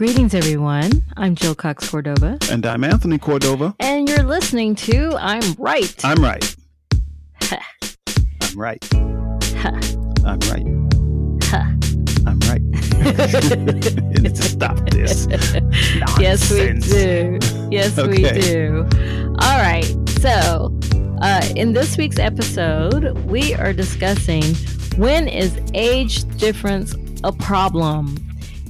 Greetings, everyone. I'm Jill Cox-Cordova. And I'm Anthony Cordova. And you're listening to I'm Right. I'm right. Ha. I'm right. Ha. I'm right. Ha. I'm right. You need to stop this nonsense. Yes, we do. Yes, okay. We do. All right. So, in this week's episode, we are discussing when is age difference a problem?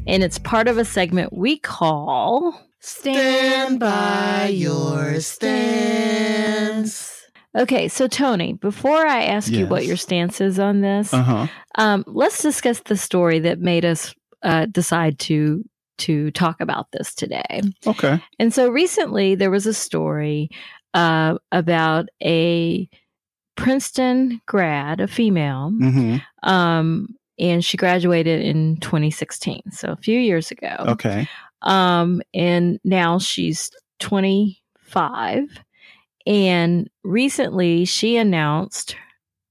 And it's part of a segment we call Stand By Your Stance. Okay, so Tony, before I ask you what your stance is on this, let's discuss the story that made us decide to talk about this today. Okay. And so recently there was a story about a Princeton grad, a female, and she graduated in 2016, so a few years ago. Okay. And now she's 25. And recently, she announced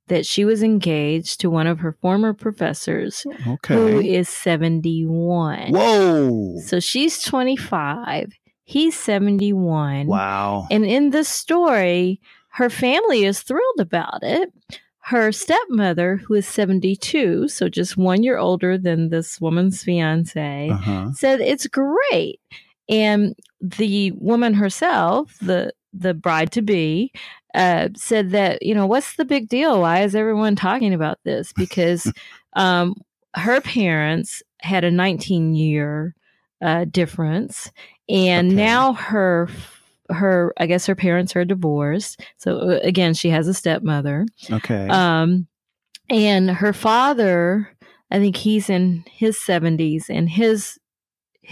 that she was engaged to one of her former professors, who is 71. Whoa! So she's 25. He's 71. Wow. And in this story, her family is thrilled about it. Her stepmother, who is 72, so just 1 year older than this woman's fiance, said it's great. And the woman herself, the bride-to-be, said that, you know, what's the big deal? Why is everyone talking about this? Because her parents had a 19-year difference, and now her I guess her parents are divorced. So, again, she has a stepmother. Okay. And her father, I think he's in his 70s, and his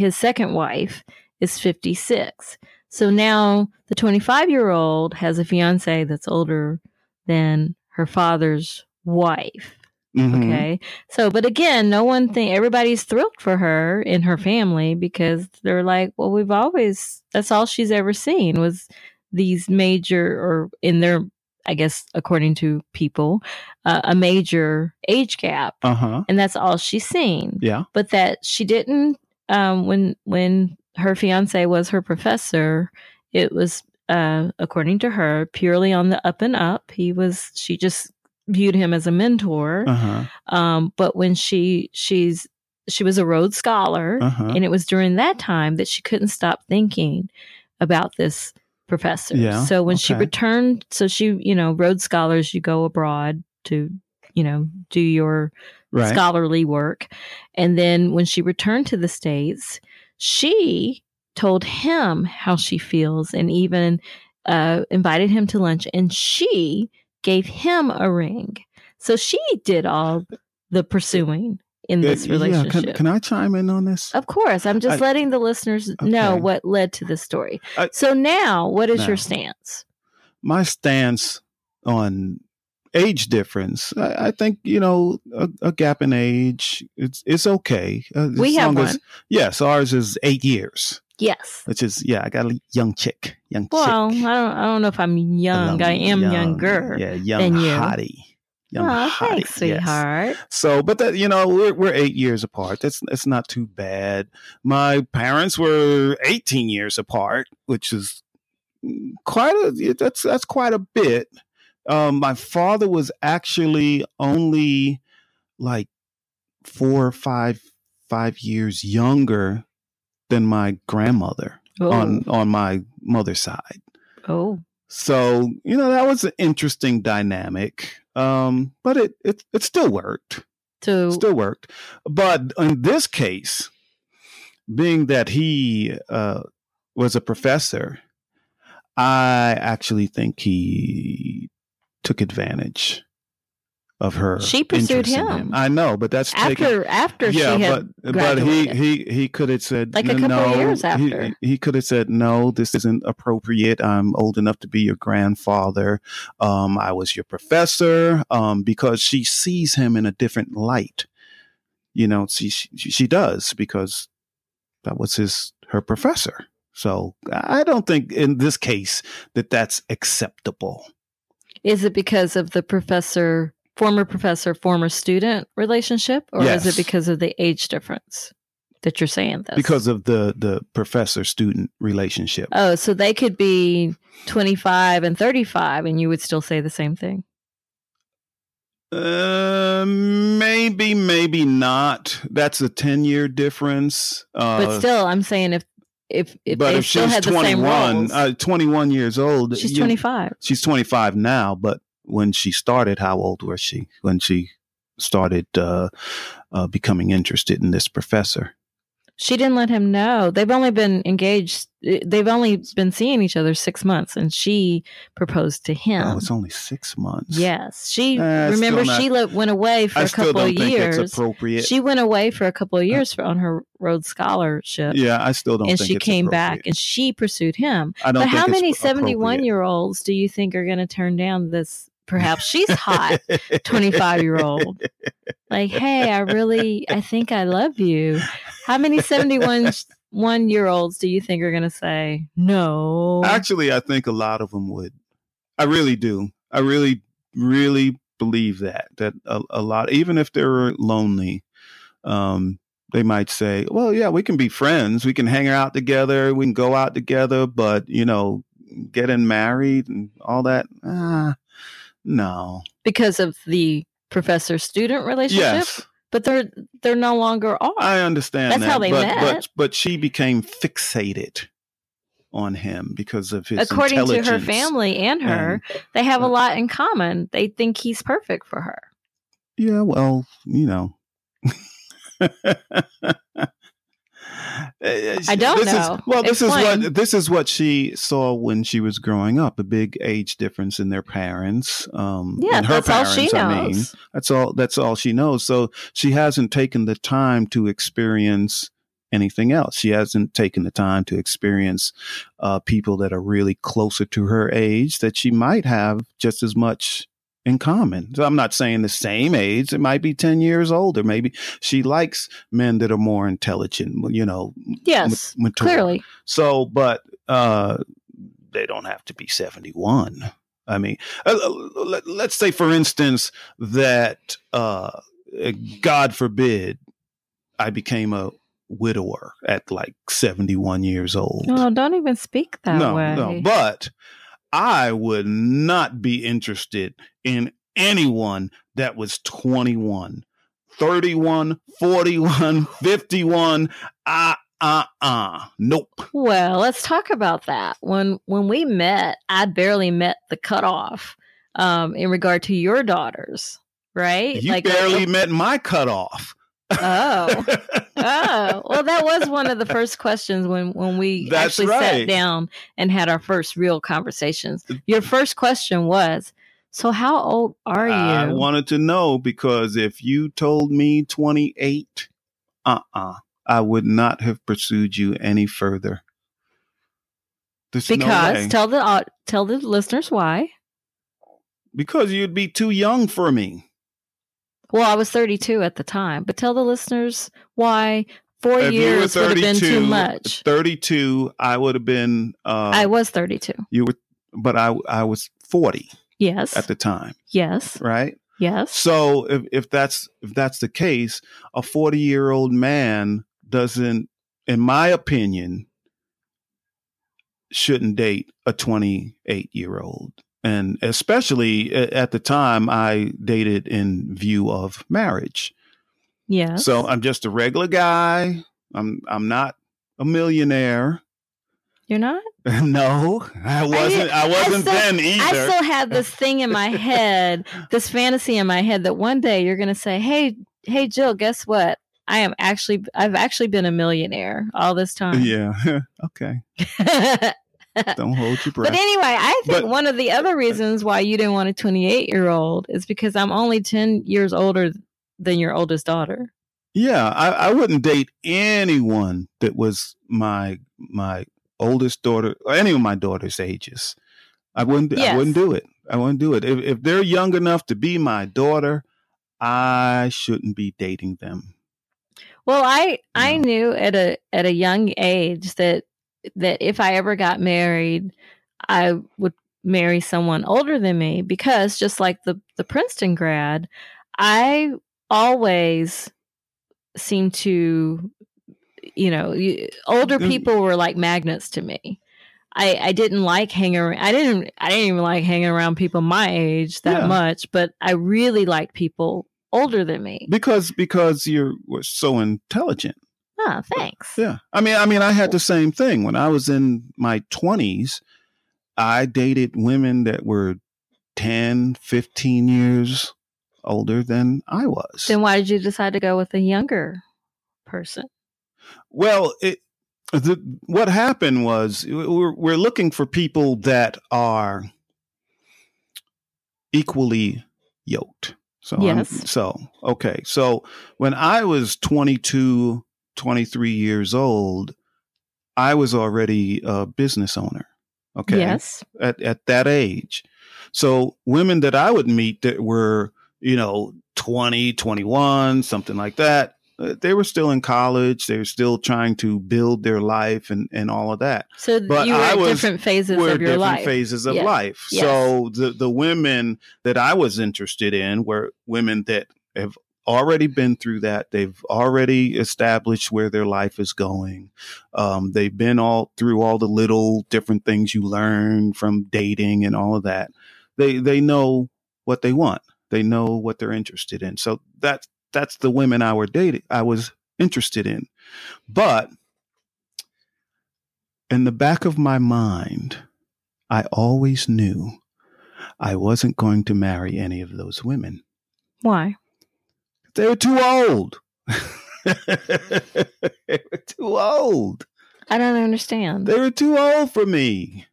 second wife is 56. So now the 25-year-old has a fiance that's older than her father's wife. Okay. So, but again, no one thing, everybody's thrilled for her in her family because they're like, well, we've always, that's all she's ever seen was these major, or in their, I guess, according to people, a major age gap. And that's all she's seen. Yeah. But that she didn't, when her fiance was her professor, it was, according to her, purely on the up and up. She just viewed him as a mentor. But when she was a Rhodes Scholar, and it was during that time that she couldn't stop thinking about this professor. Yeah, so when she returned, Rhodes Scholars, you go abroad to, do your scholarly work. And then when she returned to the States, she told him how she feels and even invited him to lunch. And she gave him a ring. So she did all the pursuing in this relationship. Yeah. Can I chime in on this? Of course. I'm just letting the listeners know what led to this story. So now, what is your stance? My stance on age difference. I think, a gap in age, it's okay. We have one. So ours is 8 years. Yes. Which is, I got a young chick. Well, I don't know if I'm young. I am younger. Yeah, young hottie. Hottie, thanks, sweetheart. Yes. So, but that, we're 8 years apart. That's not too bad. My parents were 18 years apart, which is that's quite a bit. My father was actually only like 4 or 5 years younger than my grandmother on my mother's side. Oh. So, that was an interesting dynamic. But it still worked. But in this case, being that he was a professor, I actually think he took advantage of her. She pursued him. I know, but that's after she had graduated. But he could have said like a couple of years after. He could have said, no, this isn't appropriate. I'm old enough to be your grandfather. I was your professor. Because she sees him in a different light. She does, because that was her professor. So I don't think in this case that that's acceptable. Is it because of the former professor, former student relationship, or is it because of the age difference? that you're saying this? Because of the professor-student relationship. Oh, so they could be 25 and 35, and you would still say the same thing? Maybe, maybe not. That's a 10-year difference. But still, I'm saying if but they if still she's had 21, the same roles, 21 years old. She's 25. She's 25 now, but when she started, how old was she? When she started becoming interested in this professor. She didn't let him know. They've only been engaged. They've only been seeing each other 6 months, and she proposed to him. Oh, it's only 6 months. Yes. She, remember, she went away for a couple of years. I still don't think it's appropriate. She went away for a couple of years on her Rhodes Scholarship. Yeah, I still don't think it's appropriate. And she came back, and she pursued him. I don't think it's appropriate. But how many 71-year-olds do you think are going to turn down this? Perhaps she's hot, 25-year-old. Like, hey, I think I love you. How many 71-year-olds do you think are going to say no? Actually, I think a lot of them would. I really do. I really, really believe that a lot, even if they're lonely, they might say, well, yeah, we can be friends. We can hang out together. We can go out together. But, getting married and all that. No. Because of the professor-student relationship? Yes. But they're no longer are. I understand That's how they met. But she became fixated on him because of his intelligence. According to her family and her, they have a lot in common. They think he's perfect for her. Yeah, well, I don't know. This is what she saw when she was growing up, a big age difference in their parents. Yeah, and her parents, all she knows. That's all she knows. So she hasn't taken the time to experience anything else. She hasn't taken the time to experience people that are really closer to her age that she might have just as much in common. So I'm not saying the same age. It might be 10 years older. Maybe she likes men that are more intelligent, Yes, clearly. So, but they don't have to be 71. I mean, let's say, for instance, that God forbid I became a widower at like 71 years old. No, don't even speak that way. No, but I would not be interested in anyone that was 21, 31, 41, 51. Nope. Well, let's talk about that. When we met, I barely met the cutoff in regard to your daughters, right? You barely met my cutoff. Oh, well, that was one of the first questions when we sat down and had our first real conversations. Your first question was, so how old are you? I wanted to know, because if you told me 28, I would not have pursued you any further. Tell the listeners why. Because you'd be too young for me. Well, I was 32 at the time, but tell the listeners why 4 years would have been too much. 32, I would have been. I was 32. You were, but I was 40. Yes. At the time. Yes. Right. Yes. So if that's the case, a 40-year-old man doesn't, in my opinion, shouldn't date a 28-year-old. And especially at the time, I dated in view of marriage. Yeah. So I'm just a regular guy. I'm not a millionaire. You're not? No, I wasn't. I wasn't then either. I still had this thing in my head, this fantasy in my head, that one day you're going to say, "Hey, Jill, guess what? I've actually been a millionaire all this time." Yeah. Okay. Don't hold your breath. But anyway, I think one of the other reasons why you didn't want a 28-year-old is because I'm only 10 years older than your oldest daughter. Yeah, I wouldn't date anyone that was my oldest daughter, or any of my daughter's ages. I wouldn't do it. If they're young enough to be my daughter, I shouldn't be dating them. Well, I knew at a young age that if I ever got married, I would marry someone older than me, because just like the Princeton grad, I always seemed to you know, older people were like magnets to me. I didn't like hanging around. I didn't even like hanging around people my age that much, but I really liked people older than me because you were so intelligent. Oh, thanks. Yeah. I mean, I had the same thing when I was in my 20s. I dated women that were 10, 15 years older than I was. Then why did you decide to go with a younger person? Well, what happened was we're looking for people that are equally yoked. So yes. Okay. So when I was 22, 23 years old, I was already a business owner. Okay. Yes. At that age. So women that I would meet that were, 20, 21, something like that, they were still in college. They were still trying to build their life and all of that. So but you were at different phases of your life. Yes. So the women that I was interested in were women that have already been through that. They've already established where their life is going. They've been all through all the little different things you learn from dating and all of that. They know what they want. They know what they're interested in. So that's the women I was interested in. But in the back of my mind, I always knew I wasn't going to marry any of those women. Why? They were too old. They were too old. I don't understand. They were too old for me.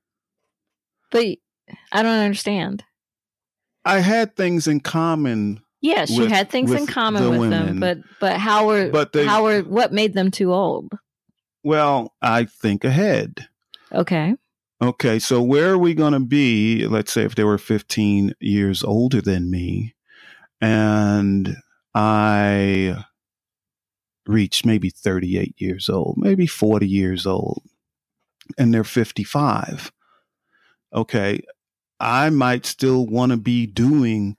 But I don't understand. I had things in common. Yes, you had things in common with them, but what made them too old? Well, I think ahead. Okay, so where are we going to be, let's say if they were 15 years older than me and I reached maybe 38 years old, maybe 40 years old, and they're 55. Okay, I might still want to be doing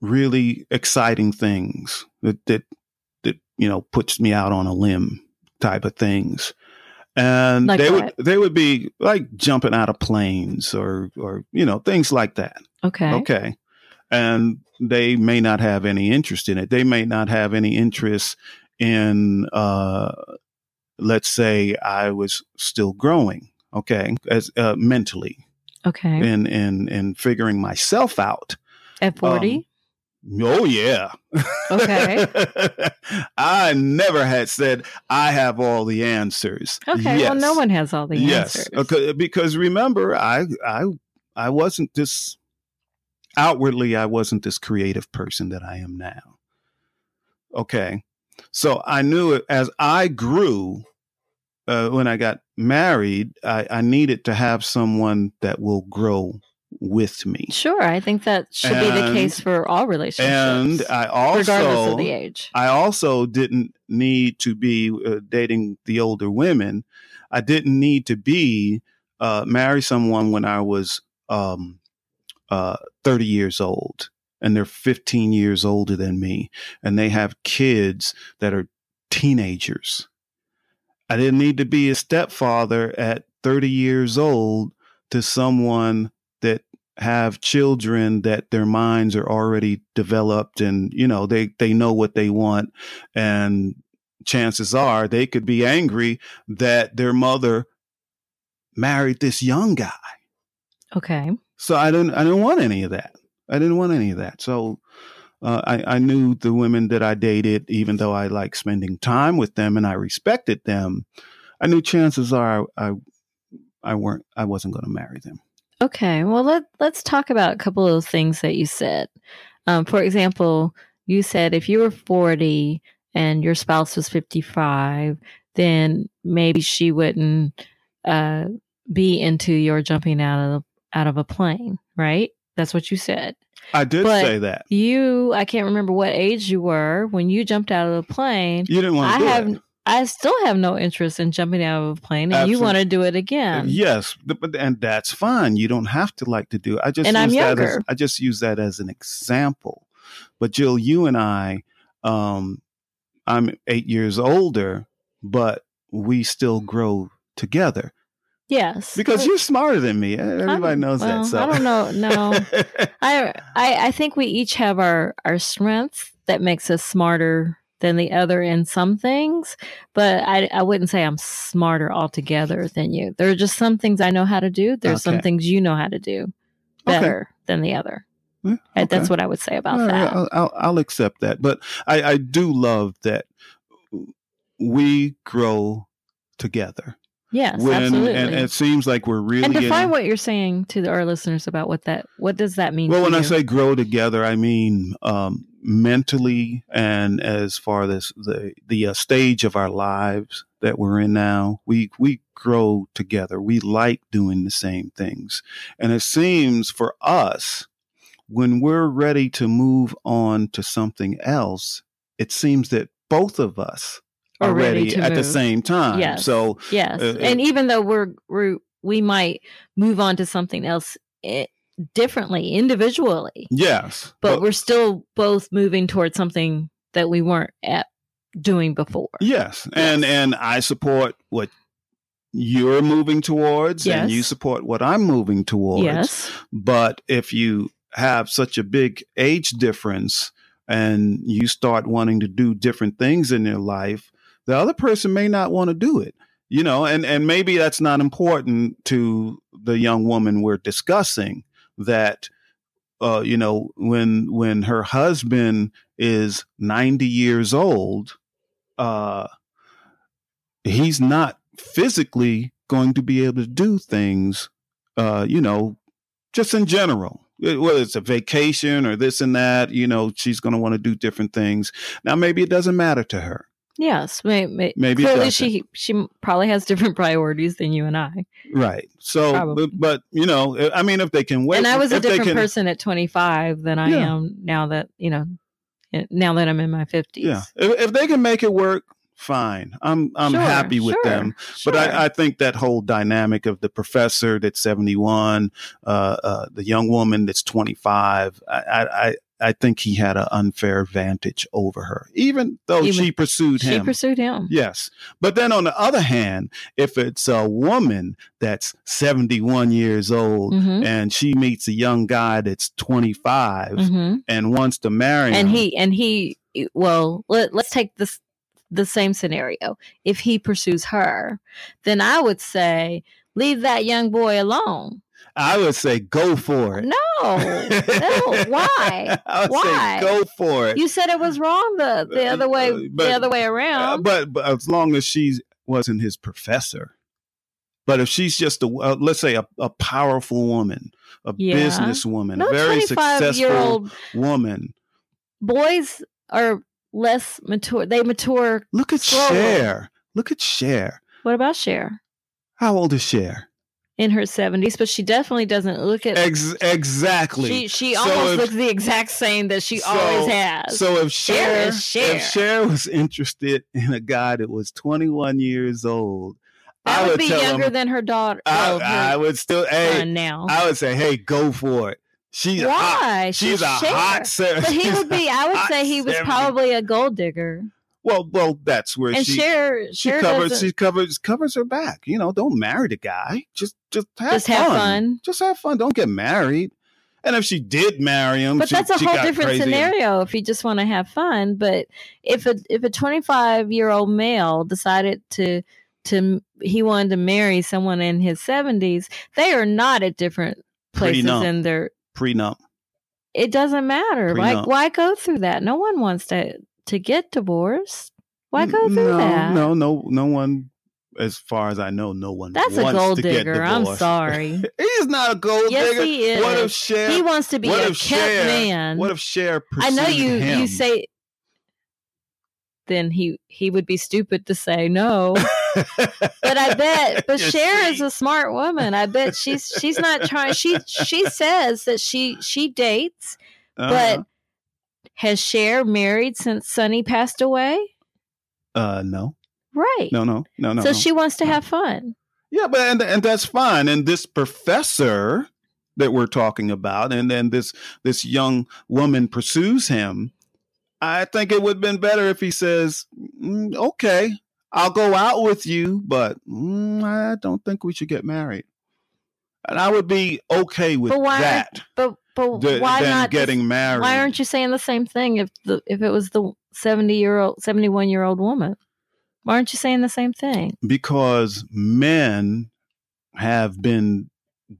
really exciting things that puts me out on a limb type of things. And like they would be like jumping out of planes or things like that. Okay. And they may not have any interest in it. They may not have any interest in, let's say I was still growing. Okay. As mentally. Okay. And figuring myself out. At 40? Oh, yeah. Okay. I never had said I have all the answers. Okay. Yes. Well, no one has all the answers. Yes. Okay. Because remember, I wasn't this outwardly. I wasn't this creative person that I am now. Okay. So I knew as I grew, when I got married, I needed to have someone that will grow with me. Sure. I think that should be the case for all relationships. And I also, regardless of the age, I also didn't need to be dating the older women. I didn't need to be marry someone when I was 30 years old and they're 15 years older than me and they have kids that are teenagers. I didn't need to be a stepfather at 30 years old to someone that have children that their minds are already developed and, they know what they want. And chances are they could be angry that their mother married this young guy. Okay. So I didn't want any of that. So I knew the women that I dated, even though I liked spending time with them and I respected them, I knew chances are I wasn't going to marry them. Okay. Well, let's talk about a couple of things that you said. For example, you said if you were 40 and your spouse was 55, then maybe she wouldn't be into your jumping out of a plane, right? That's what you said. I did say that. I can't remember what age you were when you jumped out of the plane. You didn't want to do it. I still have no interest in jumping out of a plane, and absolutely. You want to do it again. Yes, and that's fine. You don't have to like to do it. I just use that as an example. But Jill, you and I'm 8 years older but we still grow together. Yes. Because you're smarter than me. Everybody knows that. So. I don't know. No. I think we each have our strengths that makes us smarter than the other in some things, but I wouldn't say I'm smarter altogether than you. There are just some things I know how to do. There's some things you know how to do better than the other. Yeah, okay. That's what I would say about that. Yeah, I'll accept that. But I do love that we grow together. Yes, absolutely. And it seems like we're really... And define what you're saying to our listeners about what does that mean? Well, when I say grow together, I mean mentally and as far as the stage of our lives that we're in now, we grow together. We like doing the same things. And it seems for us, when we're ready to move on to something else, it seems that both of us already at move. The same time. Yes. So yes, and even though we might move on to something else differently, individually. Yes, but we're still both moving towards something that we weren't doing before. Yes, and I support what you're moving towards, and you support what I'm moving towards. Yes, but if you have such a big age difference and you start wanting to do different things in their life, the other person may not want to do it, and maybe that's not important to the young woman we're discussing, that, when her husband is 90 years old, he's not physically going to be able to do things, just in general. Whether it's a vacation or this and that, she's going to want to do different things. Now, maybe it doesn't matter to her. Yes, maybe clearly she probably has different priorities than you and I. Right. So, but if they can wait. And I was a different person at 25 than I am now that now that I'm in my 50s. Yeah. If they can make it work, fine. I'm happy with them. Sure. But I think that whole dynamic of the professor that's 71, the young woman that's 25, I think he had an unfair advantage over her, even though she pursued him. She pursued him. Yes. But then on the other hand, if it's a woman that's 71 years old and she meets a young guy that's 25 and wants to marry him. Let's take this. The same scenario. If he pursues her, then I would say, leave that young boy alone. I would say, go for it. No. Why? I would say, go for it. You said it was wrong the other way around. But as long as she wasn't his professor. But if she's just a powerful woman, a businesswoman, a very successful woman. Boys are less mature. They mature. Look at Cher. What about Cher? How old is Cher? In her 70s, but she definitely doesn't look at... Exactly. She almost looks the exact same that she always has. So if Cher was interested in a guy that was 21 years old, I would be younger than her daughter. I would still... Hey, now. I would say, hey, go for it. She's a hot... But he would be... I would say he was probably a gold digger. Well, that's where she covers her back. Don't marry the guy. Just have fun. Just have fun. Don't get married. And if she did marry him, but that's a whole different scenario. If you just want to have fun, but if a 25-year-old male decided to he wanted to marry someone in his 70s, they are not at different places in their... Prenup. It doesn't matter. Why go through that? No one wants to get divorced. Why go through that? No one, as far as I know, wants to get divorced. That's a gold digger. I'm sorry. He's not a gold digger. Yes, he is. What if Cher... He wants to be a kept man. What if Cher pursued him? I know you say... Then he would be stupid to say no. But Cher is a smart woman. I bet she's not trying. She says that she dates, but has Cher married since Sonny passed away? No. Right. No. So she wants to have fun. Yeah, but and that's fine. And this professor that we're talking about, and then this young woman pursues him. I think it would have been better if he says, okay, I'll go out with you, but I don't think we should get married. And I would be okay with that. But why not getting married? Why aren't you saying the same thing if it was the 71-year-old woman? Why aren't you saying the same thing? Because men have been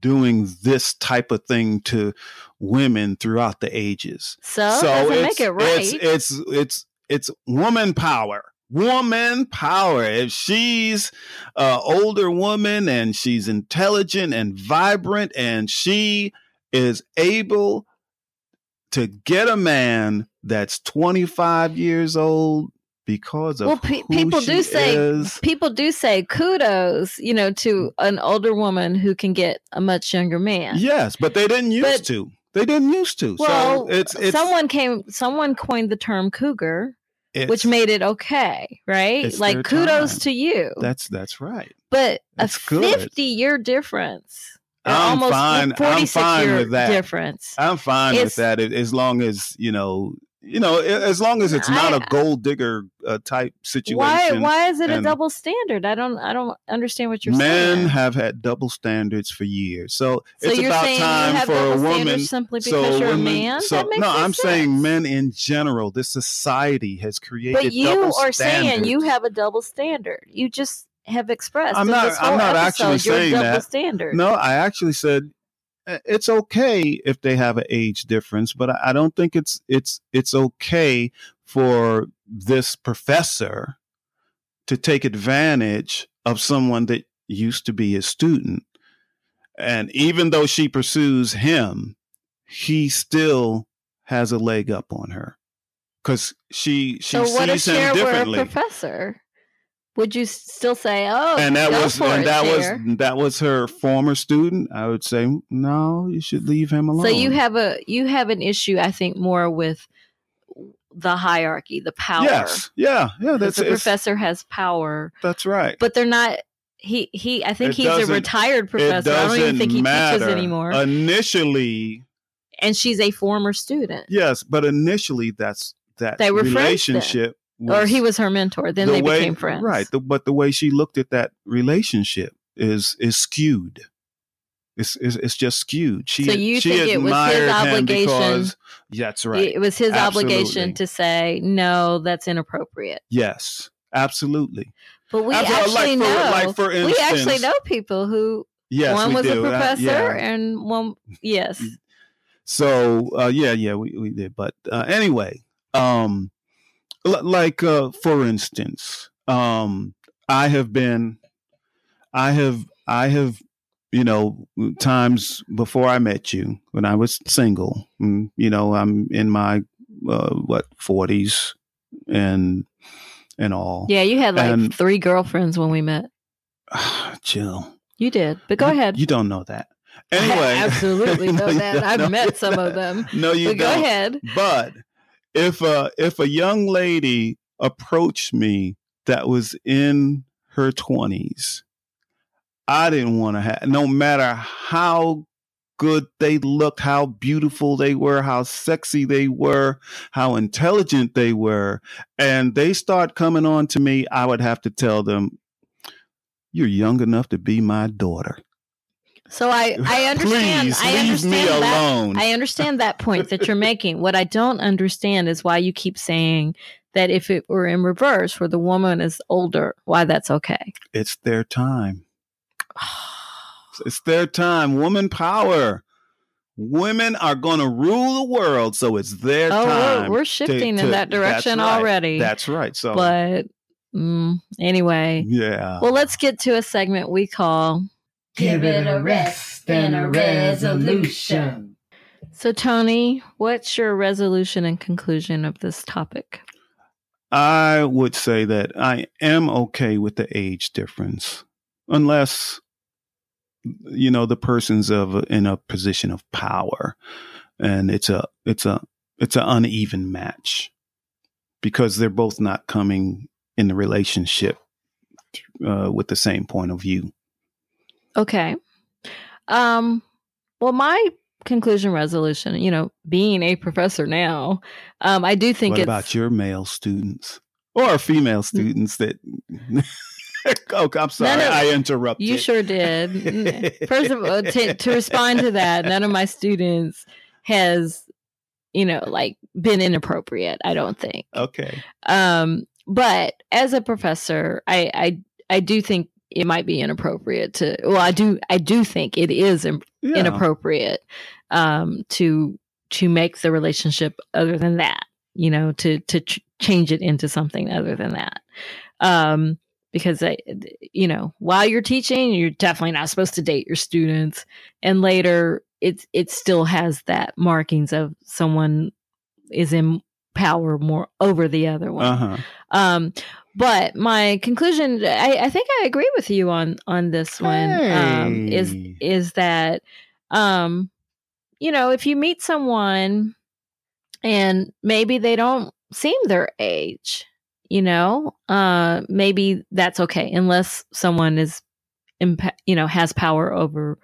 doing this type of thing to women throughout the ages. So doesn't make it right. It's woman power. Woman power. If she's an older woman and she's intelligent and vibrant and she is able to get a man that's 25 years old because of people do say kudos, to an older woman who can get a much younger man. Yes, but they didn't used to. They didn't used to. Well, so someone coined the term cougar. Which made it okay, right? Like, kudos to you. That's right. But that's a 50-year difference. I'm fine with that. As long as, as long as it's not a gold digger type situation. Why is it a double standard? I don't understand what you're saying. Men have had double standards for years. So it's about time for a woman. Simply because you're a man? I'm saying men in general. This society has created double standards. But you are saying you have a double standard. You just have expressed. I'm not actually saying double standard. No, I actually said it's okay if they have an age difference, but I don't think it's okay for this professor to take advantage of someone that used to be his student. And even though she pursues him, he still has a leg up on her because she sees him differently. Were a professor? Would you still say, that was her former student? I would say, no, you should leave him alone. So you have an issue, I think, more with the hierarchy, the power. Yes, yeah. That's the professor has power. That's right. But they're not. He. I think he's a retired professor. I don't even think he teaches anymore. Initially, and she's a former student. Yes, but initially, that relationship. Or he was her mentor. Then they became friends. Right. But the way she looked at that relationship is skewed. It's just skewed. It was his obligation to say, no, that's inappropriate. Yes, absolutely. But we actually know people who one was a professor and one. Yes. So, we did. But anyway, for instance, I have times before I met you when I was single, I'm in my 40s and all. Yeah, you had three girlfriends when we met. Jill, you did, but go ahead. You don't know that. Anyway, I absolutely know that. I've met some of them. No, you don't. Go ahead, but. If a young lady approached me that was in her 20s, I didn't want to have, no matter how good they looked, how beautiful they were, how sexy they were, how intelligent they were, and they start coming on to me, I would have to tell them, you're young enough to be my daughter. So I understand. Please leave me alone. I understand that point that you're making. What I don't understand is why you keep saying that if it were in reverse, where the woman is older, why that's okay. It's their time. It's their time. Woman power. Women are going to rule the world, so it's their time. We're shifting in that direction already. That's right. So, but anyway, yeah. Well, let's get to a segment we call. Give it a rest and a resolution. So, Tony, what's your resolution and conclusion of this topic? I would say that I am okay with the age difference, unless, the person's in a position of power, and it's an uneven match because they're both not coming in the relationship with the same point of view. Okay. Well, my conclusion resolution, being a professor now, I do think it's... What about your male students? or female students that. Oh, I'm sorry. I interrupted. You sure did. First of all, to respond to that, none of my students has, like been inappropriate, I don't think. Okay. But as a professor, I do think it might be inappropriate to, I do think it is inappropriate to make the relationship other than that, to change it into something other than that. Because, while you're teaching, you're definitely not supposed to date your students. And later, it still has that markings of someone is in power more over the other one. Uh-huh. But my conclusion, I think I agree with you on this one, is that, if you meet someone and maybe they don't seem their age, maybe that's okay, unless someone is, has power over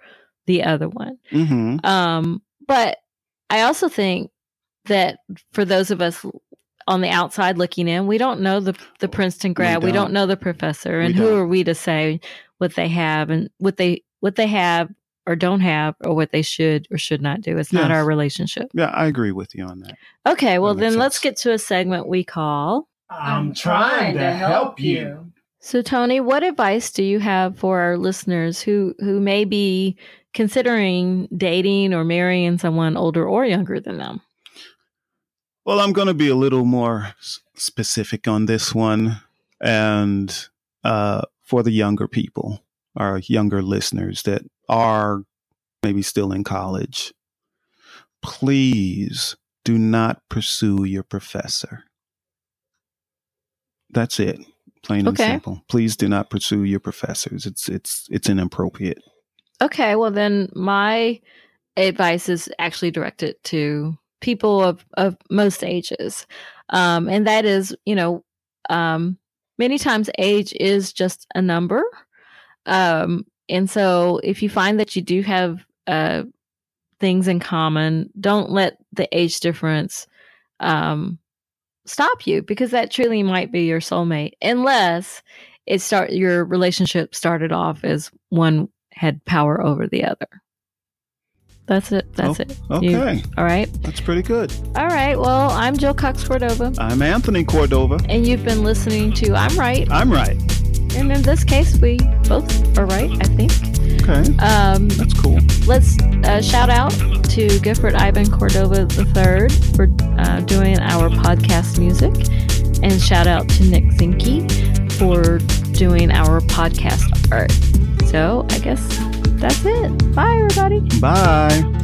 the other one. Mm-hmm. But I also think that for those of us on the outside looking in, we don't know the Princeton grad, we don't know the professor, and who are we to say what they have and what they have or don't have, or what they should or should not do. It's not our relationship. Yeah, I agree with you on that. Okay, well then let's get to a segment we call. I'm trying to help you. So, Tony, what advice do you have for our listeners who may be considering dating or marrying someone older or younger than them? Well, I'm going to be a little more specific on this one, and for the younger people, our younger listeners that are maybe still in college, please do not pursue your professor. That's it. Plain and simple. Please do not pursue your professors. It's inappropriate. Okay. Well, then my advice is actually directed to people of most ages. And that is, many times age is just a number. And so if you find that you do have things in common, don't let the age difference stop you, because that truly might be your soulmate, unless your relationship started off as one had power over the other. That's it. Okay. All right. That's pretty good. All right. Well, I'm Jill Cox-Cordova. I'm Anthony Cordova. And you've been listening to I'm Right. I'm Right. And in this case, we both are right, I think. Okay. That's cool. Let's shout out to Gifford Ivan Cordova III for doing our podcast music. And shout out to Nick Zinke for doing our podcast art. So I guess that's it. Bye, everybody. Bye.